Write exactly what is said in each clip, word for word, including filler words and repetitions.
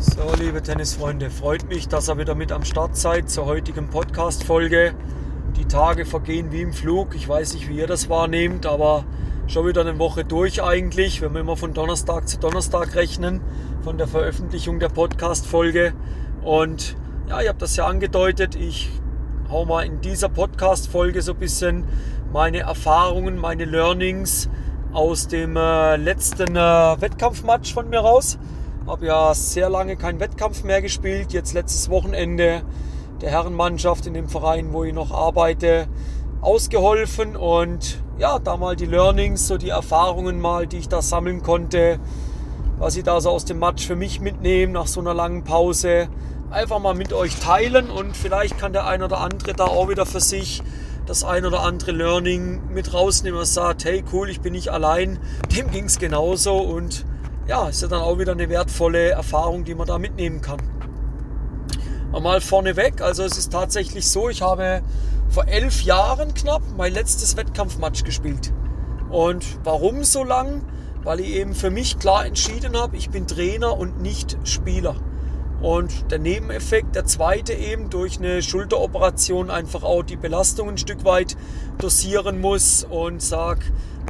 So, liebe Tennisfreunde, freut mich, dass ihr wieder mit am Start seid zur heutigen Podcast-Folge. Die Tage vergehen wie im Flug. Ich weiß nicht, wie ihr das wahrnehmt, aber schon wieder eine Woche durch eigentlich, wenn wir immer von Donnerstag zu Donnerstag rechnen, von der Veröffentlichung der Podcast-Folge. Und ja, ihr habt das ja angedeutet, ich hau mal in dieser Podcast-Folge so ein bisschen meine Erfahrungen, meine Learnings aus dem äh, letzten äh, Wettkampfmatch von mir raus. Habe ja sehr lange keinen Wettkampf mehr gespielt. Jetzt letztes Wochenende der Herrenmannschaft in dem Verein, wo ich noch arbeite, ausgeholfen. Und ja, da mal die Learnings, so die Erfahrungen mal, die ich da sammeln konnte, was ich da so aus dem Match für mich mitnehme nach so einer langen Pause, einfach mal mit euch teilen. Und vielleicht kann der ein oder andere da auch wieder für sich das ein oder andere Learning mit rausnehmen und sagt, hey cool, ich bin nicht allein. Dem ging es genauso und ja, ist ja dann auch wieder eine wertvolle Erfahrung, die man da mitnehmen kann. Mal vorneweg, also es ist tatsächlich so, ich habe vor elf Jahren knapp mein letztes Wettkampfmatch gespielt. Und warum so lang? Weil ich eben für mich klar entschieden habe, ich bin Trainer und nicht Spieler. Und der Nebeneffekt, der zweite eben, durch eine Schulteroperation einfach auch die Belastung ein Stück weit dosieren muss und sage,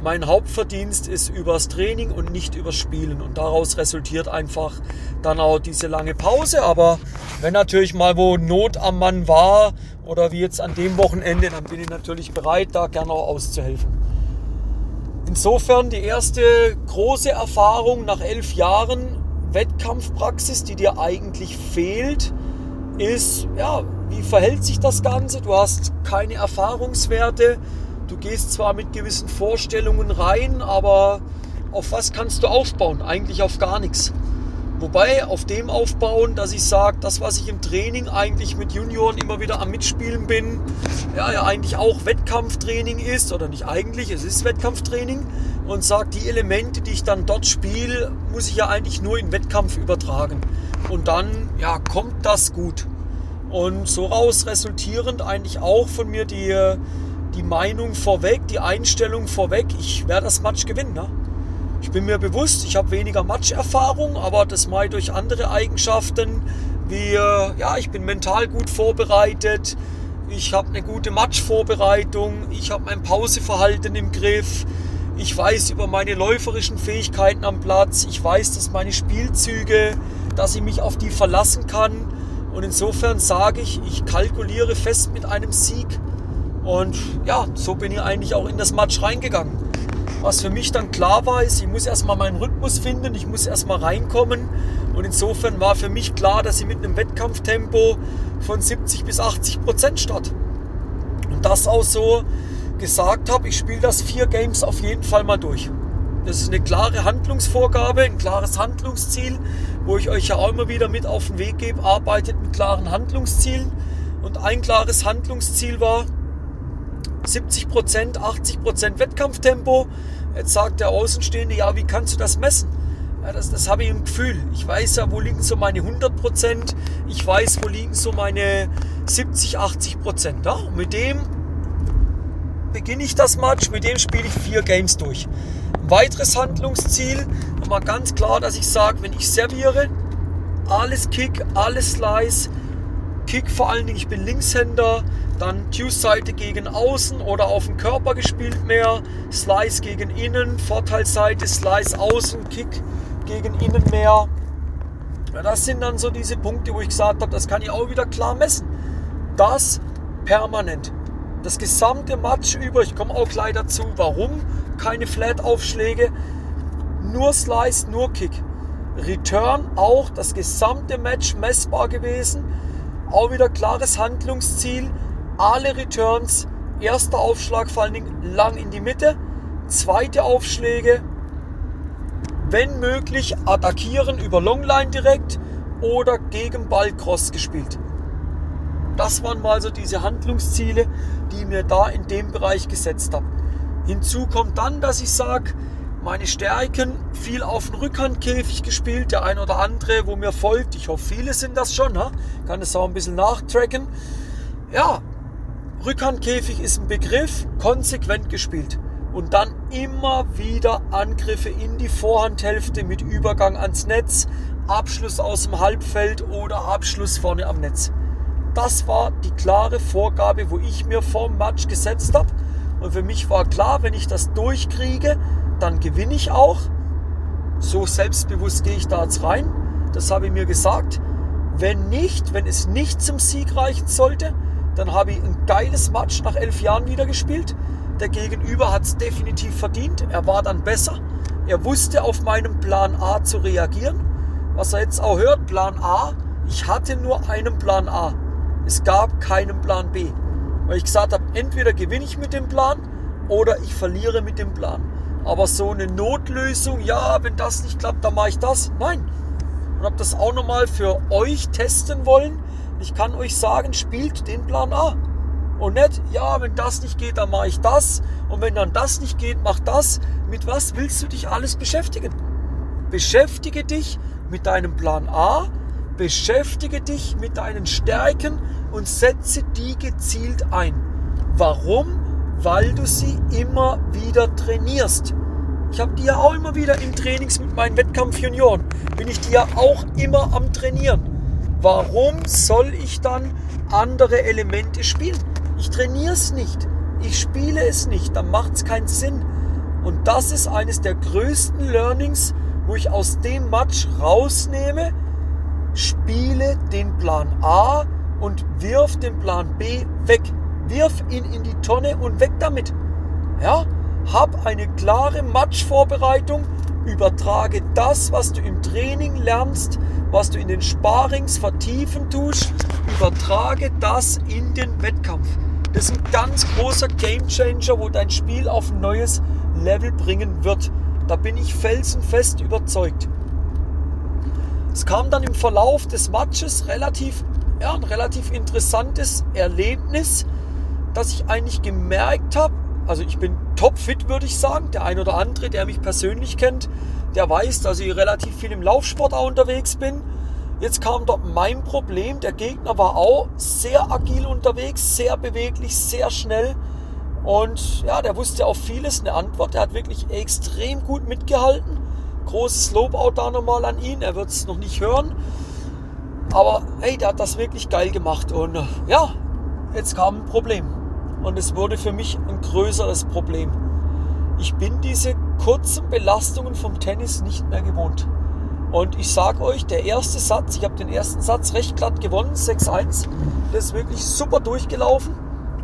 mein Hauptverdienst ist übers Training und nicht übers Spielen. Und daraus resultiert einfach dann auch diese lange Pause. Aber wenn natürlich mal wo Not am Mann war oder wie jetzt an dem Wochenende, dann bin ich natürlich bereit, da gerne auch auszuhelfen. Insofern die erste große Erfahrung nach elf Jahren Wettkampfpraxis, die dir eigentlich fehlt, ist, ja, wie verhält sich das Ganze? Du hast keine Erfahrungswerte. Du gehst zwar mit gewissen Vorstellungen rein, aber auf was kannst du aufbauen? Eigentlich auf gar nichts. Wobei auf dem aufbauen, dass ich sage, das, was ich im Training eigentlich mit Junioren immer wieder am Mitspielen bin, ja, ja eigentlich auch Wettkampftraining ist, oder nicht eigentlich, es ist Wettkampftraining, und sage, die Elemente, die ich dann dort spiele, muss ich ja eigentlich nur in Wettkampf übertragen. Und dann ja, kommt das gut. Und so raus resultierend eigentlich auch von mir die die Meinung vorweg, die Einstellung vorweg, ich werde das Match gewinnen. Ne? Ich bin mir bewusst, ich habe weniger Matcherfahrung, aber das mache ich durch andere Eigenschaften, wie, ja, ich bin mental gut vorbereitet, ich habe eine gute Matchvorbereitung, ich habe mein Pauseverhalten im Griff, ich weiß über meine läuferischen Fähigkeiten am Platz, ich weiß, dass meine Spielzüge, dass ich mich auf die verlassen kann. Und insofern sage ich, ich kalkuliere fest mit einem Sieg. Und ja, so bin ich eigentlich auch in das Match reingegangen. Was für mich dann klar war, ist, ich muss erstmal meinen Rhythmus finden, ich muss erstmal reinkommen. Und insofern war für mich klar, dass ich mit einem Wettkampftempo von siebzig bis achtzig Prozent starte. Und das auch so gesagt habe, ich spiele das vier Games auf jeden Fall mal durch. Das ist eine klare Handlungsvorgabe, ein klares Handlungsziel, wo ich euch ja auch immer wieder mit auf den Weg gebe, arbeitet mit klaren Handlungszielen. Und ein klares Handlungsziel war, siebzig Prozent, achtzig Prozent Wettkampftempo. Jetzt sagt der Außenstehende, ja, wie kannst du das messen? Ja, das das habe ich im Gefühl. Ich weiß ja, wo liegen so meine hundert Prozent. Ich weiß, wo liegen so meine siebzig, achtzig Prozent. Ja, mit dem beginne ich das Match, mit dem spiele ich vier Games durch. Ein weiteres Handlungsziel, mal ganz klar, dass ich sage, wenn ich serviere, alles Kick, alles Slice, Kick vor allen Dingen, ich bin Linkshänder, dann Deuce-Seite gegen außen oder auf den Körper gespielt mehr, Slice gegen innen, Vorteilseite, Slice außen, Kick gegen innen mehr. Ja, das sind dann so diese Punkte, wo ich gesagt habe, das kann ich auch wieder klar messen. Das permanent. Das gesamte Match über, ich komme auch gleich dazu, warum keine Flat-Aufschläge, nur Slice, nur Kick. Return auch das gesamte Match messbar gewesen. Auch wieder klares Handlungsziel, alle Returns, erster Aufschlag vor allen Dingen lang in die Mitte, zweite Aufschläge, wenn möglich attackieren über Longline direkt oder gegen Ballcross gespielt. Das waren mal so diese Handlungsziele, die ich mir da in dem Bereich gesetzt habe. Hinzu kommt dann, dass ich sage, meine Stärken, viel auf den Rückhandkäfig gespielt, der ein oder andere, wo mir folgt, ich hoffe, viele sind das schon, ha? Kann das auch ein bisschen nachtracken. Ja, Rückhandkäfig ist ein Begriff, konsequent gespielt und dann immer wieder Angriffe in die Vorhandhälfte mit Übergang ans Netz, Abschluss aus dem Halbfeld oder Abschluss vorne am Netz. Das war die klare Vorgabe, wo ich mir vorm Match gesetzt habe. Und für mich war klar, wenn ich das durchkriege, dann gewinne ich auch. So selbstbewusst gehe ich da jetzt rein. Das habe ich mir gesagt. Wenn nicht, wenn es nicht zum Sieg reichen sollte, dann habe ich ein geiles Match nach elf Jahren wieder gespielt. Der Gegenüber hat es definitiv verdient. Er war dann besser. Er wusste, auf meinen Plan A zu reagieren. Was er jetzt auch hört, Plan A. Ich hatte nur einen Plan A. Es gab keinen Plan B. Weil ich gesagt habe, entweder gewinne ich mit dem Plan oder ich verliere mit dem Plan. Aber so eine Notlösung, ja, wenn das nicht klappt, dann mache ich das. Nein. Und habe das auch nochmal für euch testen wollen. Ich kann euch sagen, spielt den Plan A. Und nicht, ja, wenn das nicht geht, dann mache ich das. Und wenn dann das nicht geht, mach das. Mit was willst du dich alles beschäftigen? Beschäftige dich mit deinem Plan A. Beschäftige dich mit deinen Stärken und setze die gezielt ein. Warum? Weil du sie immer wieder trainierst. Ich habe die ja auch immer wieder im Trainings mit meinen Wettkampfjunioren. Bin ich die ja auch immer am Trainieren. Warum soll ich dann andere Elemente spielen? Ich trainiere es nicht. Ich spiele es nicht. Dann macht es keinen Sinn. Und das ist eines der größten Learnings, wo ich aus dem Match rausnehme. Spiele den Plan A und wirf den Plan B weg. Wirf ihn in die Tonne und weg damit. Ja? Hab eine klare Matchvorbereitung. Übertrage das, was du im Training lernst, was du in den Sparrings vertiefen tust, übertrage das in den Wettkampf. Das ist ein ganz großer Gamechanger, wo dein Spiel auf ein neues Level bringen wird. Da bin ich felsenfest überzeugt. Es kam dann im Verlauf des Matches relativ, ja, ein relativ interessantes Erlebnis, dass ich eigentlich gemerkt habe, also ich bin topfit, würde ich sagen. Der ein oder andere, der mich persönlich kennt, der weiß, dass ich relativ viel im Laufsport auch unterwegs bin. Jetzt kam dort mein Problem. Der Gegner war auch sehr agil unterwegs, sehr beweglich, sehr schnell. Und ja, der wusste auf vieles eine Antwort. Er hat wirklich extrem gut mitgehalten. Großes Lob auch da nochmal an ihn. Er wird es noch nicht hören. Aber hey, der hat das wirklich geil gemacht. Und ja, jetzt kam ein Problem. Und es wurde für mich ein größeres Problem. Ich bin diese kurzen Belastungen vom Tennis nicht mehr gewohnt. Und ich sage euch, der erste Satz, ich habe den ersten Satz recht glatt gewonnen, sechs eins. Das ist wirklich super durchgelaufen.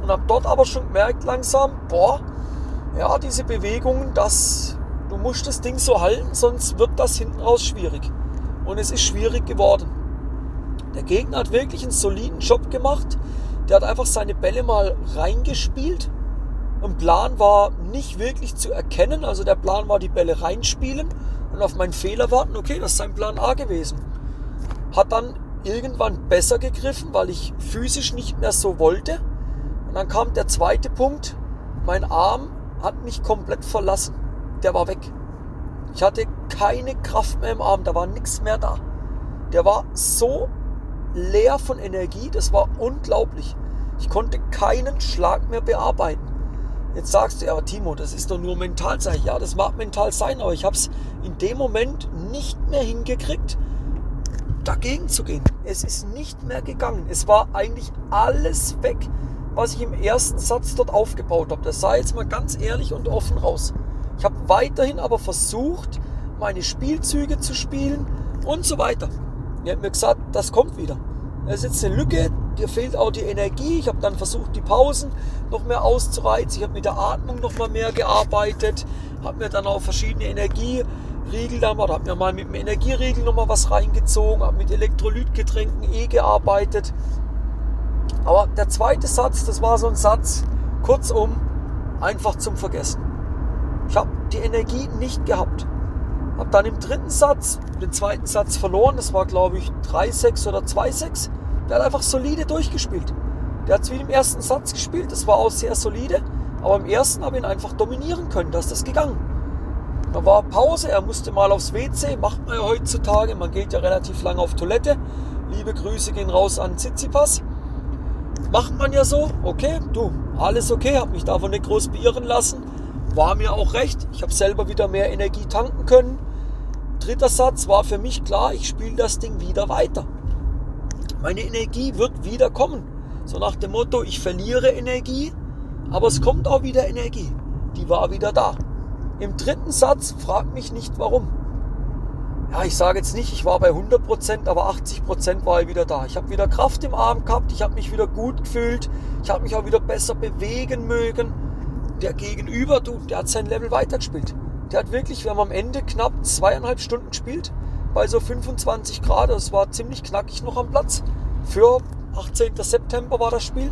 Und habe dort aber schon gemerkt langsam, boah, ja, diese Bewegungen, das, du musst das Ding so halten, sonst wird das hinten raus schwierig. Und es ist schwierig geworden. Der Gegner hat wirklich einen soliden Job gemacht. Der hat einfach seine Bälle mal reingespielt. Ein Plan war nicht wirklich zu erkennen. Also der Plan war, die Bälle reinspielen und auf meinen Fehler warten. Okay, das ist sein Plan A gewesen. Hat dann irgendwann besser gegriffen, weil ich physisch nicht mehr so wollte. Und dann kam der zweite Punkt. Mein Arm hat mich komplett verlassen. Der war weg. Ich hatte keine Kraft mehr im Arm. Da war nichts mehr da. Der war so leer von Energie, das war unglaublich. Ich konnte keinen Schlag mehr bearbeiten. Jetzt sagst du, ja, aber Timo, das ist doch nur mental. Sag ich, ja, das mag mental sein, aber ich habe es in dem Moment nicht mehr hingekriegt, dagegen zu gehen. Es ist nicht mehr gegangen. Es war eigentlich alles weg, was ich im ersten Satz dort aufgebaut habe. Das sei jetzt mal ganz ehrlich und offen raus. Ich habe weiterhin aber versucht, meine Spielzüge zu spielen und so weiter. Er hat mir gesagt, das kommt wieder. Da ist jetzt eine Lücke, dir fehlt auch die Energie. Ich habe dann versucht, die Pausen noch mehr auszureizen. Ich habe mit der Atmung noch mal mehr gearbeitet. Habe mir dann auch verschiedene Energieriegel da gemacht. Habe mir mal mit dem Energieriegel noch mal was reingezogen. Habe mit Elektrolytgetränken eh gearbeitet. Aber der zweite Satz, das war so ein Satz, kurzum, einfach zum Vergessen. Ich habe die Energie nicht gehabt. Habe dann im dritten Satz, den zweiten Satz verloren. Das war, glaube ich, drei sechs oder zwei sechs. Der hat einfach solide durchgespielt. Der hat es wie im ersten Satz gespielt. Das war auch sehr solide. Aber im ersten habe ich ihn einfach dominieren können. Da ist das gegangen. Da war Pause. Er musste mal aufs W C. Macht man ja heutzutage. Man geht ja relativ lange auf Toilette. Liebe Grüße gehen raus an Zizipas. Macht man ja so. Okay, du, alles okay. Habe mich davon nicht groß beirren lassen. War mir auch recht. Ich habe selber wieder mehr Energie tanken können. dritter Satz war für mich klar, ich spiele das Ding wieder weiter. Meine Energie wird wieder kommen. So nach dem Motto, ich verliere Energie, aber es kommt auch wieder Energie. Die war wieder da. Im dritten Satz, frag mich nicht warum. Ja, ich sage jetzt nicht, ich war bei hundert Prozent, aber achtzig Prozent war ich wieder da. Ich habe wieder Kraft im Arm gehabt, ich habe mich wieder gut gefühlt, ich habe mich auch wieder besser bewegen mögen. Der Gegenüber, du, der hat sein Level weitergespielt. Der hat wirklich, wir haben am Ende knapp zweieinhalb Stunden gespielt, bei so fünfundzwanzig Grad. Das war ziemlich knackig noch am Platz. Für achtzehnten September war das Spiel.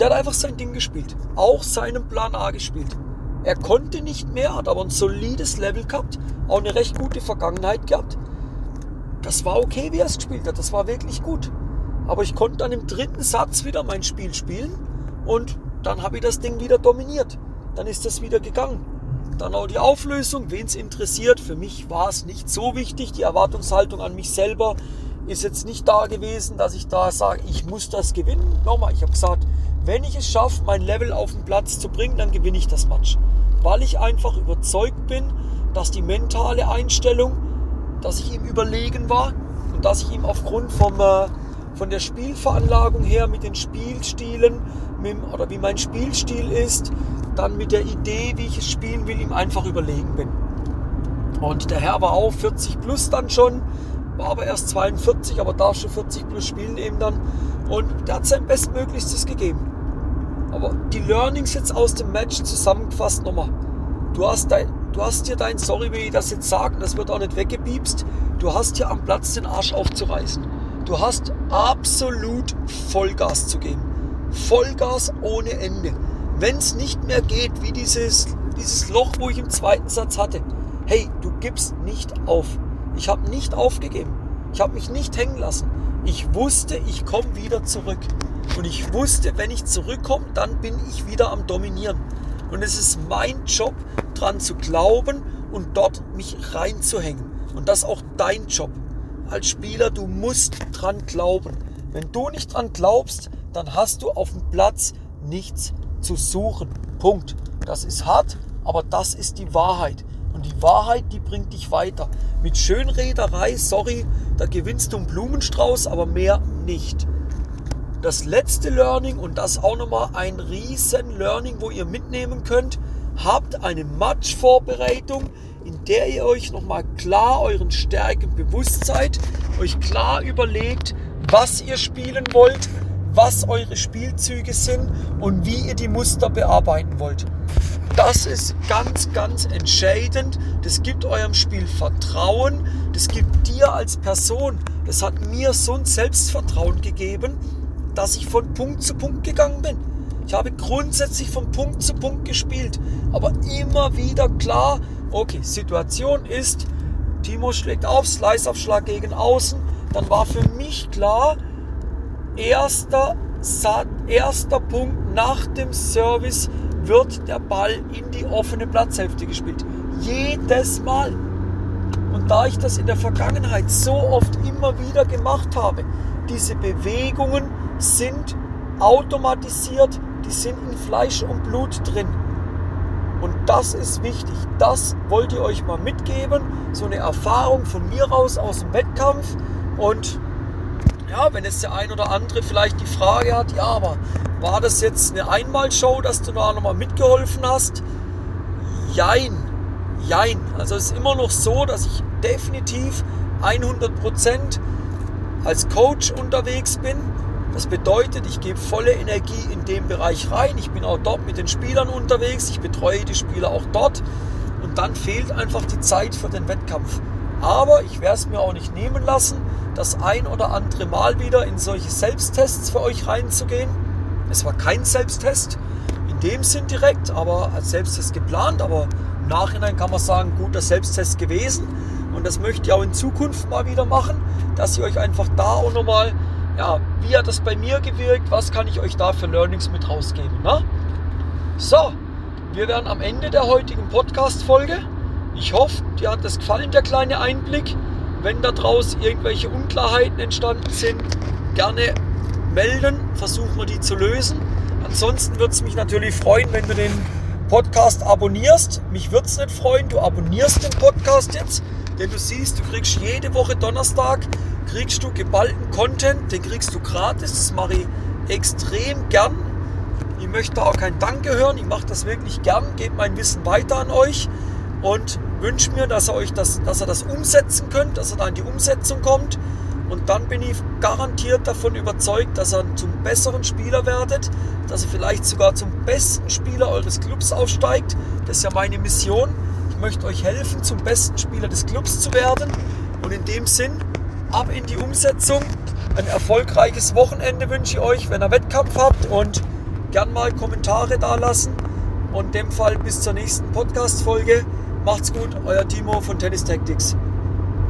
Der hat einfach sein Ding gespielt, auch seinen Plan A gespielt. Er konnte nicht mehr, hat aber ein solides Level gehabt, auch eine recht gute Vergangenheit gehabt. Das war okay, wie er es gespielt hat, das war wirklich gut. Aber ich konnte dann im dritten Satz wieder mein Spiel spielen und dann habe ich das Ding wieder dominiert. Dann ist das wieder gegangen. Dann auch die Auflösung, wen es interessiert. Für mich war es nicht so wichtig, die Erwartungshaltung an mich selber ist jetzt nicht da gewesen, dass ich da sage, ich muss das gewinnen. Nochmal, ich habe gesagt, wenn ich es schaffe, mein Level auf den Platz zu bringen, dann gewinne ich das Match. Weil ich einfach überzeugt bin, dass die mentale Einstellung, dass ich ihm überlegen war und dass ich ihm aufgrund vom, äh, von der Spielveranlagung her mit den Spielstilen mit, oder wie mein Spielstil ist, dann mit der Idee, wie ich es spielen will, ihm einfach überlegen bin. Und der Herr war auch vierzig plus dann schon, war aber erst zweiundvierzig, aber darf schon vierzig plus spielen eben dann. Und der hat sein Bestmöglichstes gegeben. Aber die Learnings jetzt aus dem Match zusammengefasst nochmal. Du hast, dein, du hast dir dein, sorry, wie ich das jetzt sage, das wird auch nicht weggepiepst, du hast hier am Platz den Arsch aufzureißen. Du hast absolut Vollgas zu geben. Vollgas ohne Ende. Wenn es nicht mehr geht, wie dieses, dieses Loch, wo ich im zweiten Satz hatte. Hey, du gibst nicht auf. Ich habe nicht aufgegeben. Ich habe mich nicht hängen lassen. Ich wusste, ich komme wieder zurück. Und ich wusste, wenn ich zurückkomme, dann bin ich wieder am Dominieren. Und es ist mein Job, dran zu glauben und dort mich reinzuhängen. Und das ist auch dein Job. Als Spieler, du musst dran glauben. Wenn du nicht dran glaubst, dann hast du auf dem Platz nichts zu suchen. Punkt. Das ist hart, aber das ist die Wahrheit. Und die Wahrheit, die bringt dich weiter. Mit Schönrederei, sorry, da gewinnst du einen Blumenstrauß, aber mehr nicht. Das letzte Learning und das auch nochmal ein riesen Learning, wo ihr mitnehmen könnt. Habt eine Matchvorbereitung, in der ihr euch nochmal klar euren Stärken bewusst seid, euch klar überlegt, was ihr spielen wollt, was eure Spielzüge sind und wie ihr die Muster bearbeiten wollt. Das ist ganz, ganz entscheidend. Das gibt eurem Spiel Vertrauen. Das gibt dir als Person, das hat mir so ein Selbstvertrauen gegeben, dass ich von Punkt zu Punkt gegangen bin. Ich habe grundsätzlich von Punkt zu Punkt gespielt, aber immer wieder klar, okay, Situation ist, Timo schlägt auf, Slice-Aufschlag gegen außen. Dann war für mich klar, erster, erster Punkt nach dem Service wird der Ball in die offene Platzhälfte gespielt. Jedes Mal. Und da ich das in der Vergangenheit so oft immer wieder gemacht habe, diese Bewegungen sind automatisiert, die sind in Fleisch und Blut drin. Und das ist wichtig. Das wollt ihr euch mal mitgeben. So eine Erfahrung von mir raus aus dem Wettkampf. Und ja, wenn jetzt der ein oder andere vielleicht die Frage hat, ja, aber war das jetzt eine Einmalshow, dass du da nochmal mitgeholfen hast? Jein, jein. Also es ist immer noch so, dass ich definitiv hundert Prozent als Coach unterwegs bin. Das bedeutet, ich gebe volle Energie in den Bereich rein. Ich bin auch dort mit den Spielern unterwegs. Ich betreue die Spieler auch dort. Und dann fehlt einfach die Zeit für den Wettkampf. Aber ich werde es mir auch nicht nehmen lassen, das ein oder andere Mal wieder in solche Selbsttests für euch reinzugehen. Es war kein Selbsttest, in dem Sinn direkt, aber als Selbsttest geplant. Aber im Nachhinein kann man sagen, guter Selbsttest gewesen. Und das möchte ich auch in Zukunft mal wieder machen, dass ihr euch einfach da auch nochmal, ja, wie hat das bei mir gewirkt, was kann ich euch da für Learnings mit rausgeben. Ne? So, wir wären am Ende der heutigen Podcast-Folge. Ich hoffe, dir hat das gefallen, der kleine Einblick. Wenn da draußen irgendwelche Unklarheiten entstanden sind, gerne melden, versuchen wir die zu lösen. Ansonsten würde es mich natürlich freuen, wenn du den Podcast abonnierst. Mich würde es nicht freuen, du abonnierst den Podcast jetzt. Denn du siehst, du kriegst jede Woche Donnerstag, kriegst du geballten Content, den kriegst du gratis. Das mache ich extrem gern. Ich möchte da auch kein Danke hören. Ich mache das wirklich gern, gebe mein Wissen weiter an euch und wünsche mir, dass ihr euch das, dass ihr das umsetzen könnt, dass ihr da in die Umsetzung kommt. Und dann bin ich garantiert davon überzeugt, dass ihr zum besseren Spieler werdet, dass ihr vielleicht sogar zum besten Spieler eures Clubs aufsteigt. Das ist ja meine Mission. Ich möchte euch helfen, zum besten Spieler des Clubs zu werden. Und in dem Sinn, ab in die Umsetzung. Ein erfolgreiches Wochenende wünsche ich euch, wenn ihr Wettkampf habt. Und gern mal Kommentare da lassen. Und in dem Fall bis zur nächsten Podcast-Folge. Macht's gut, euer Timo von TENNISTACTICS.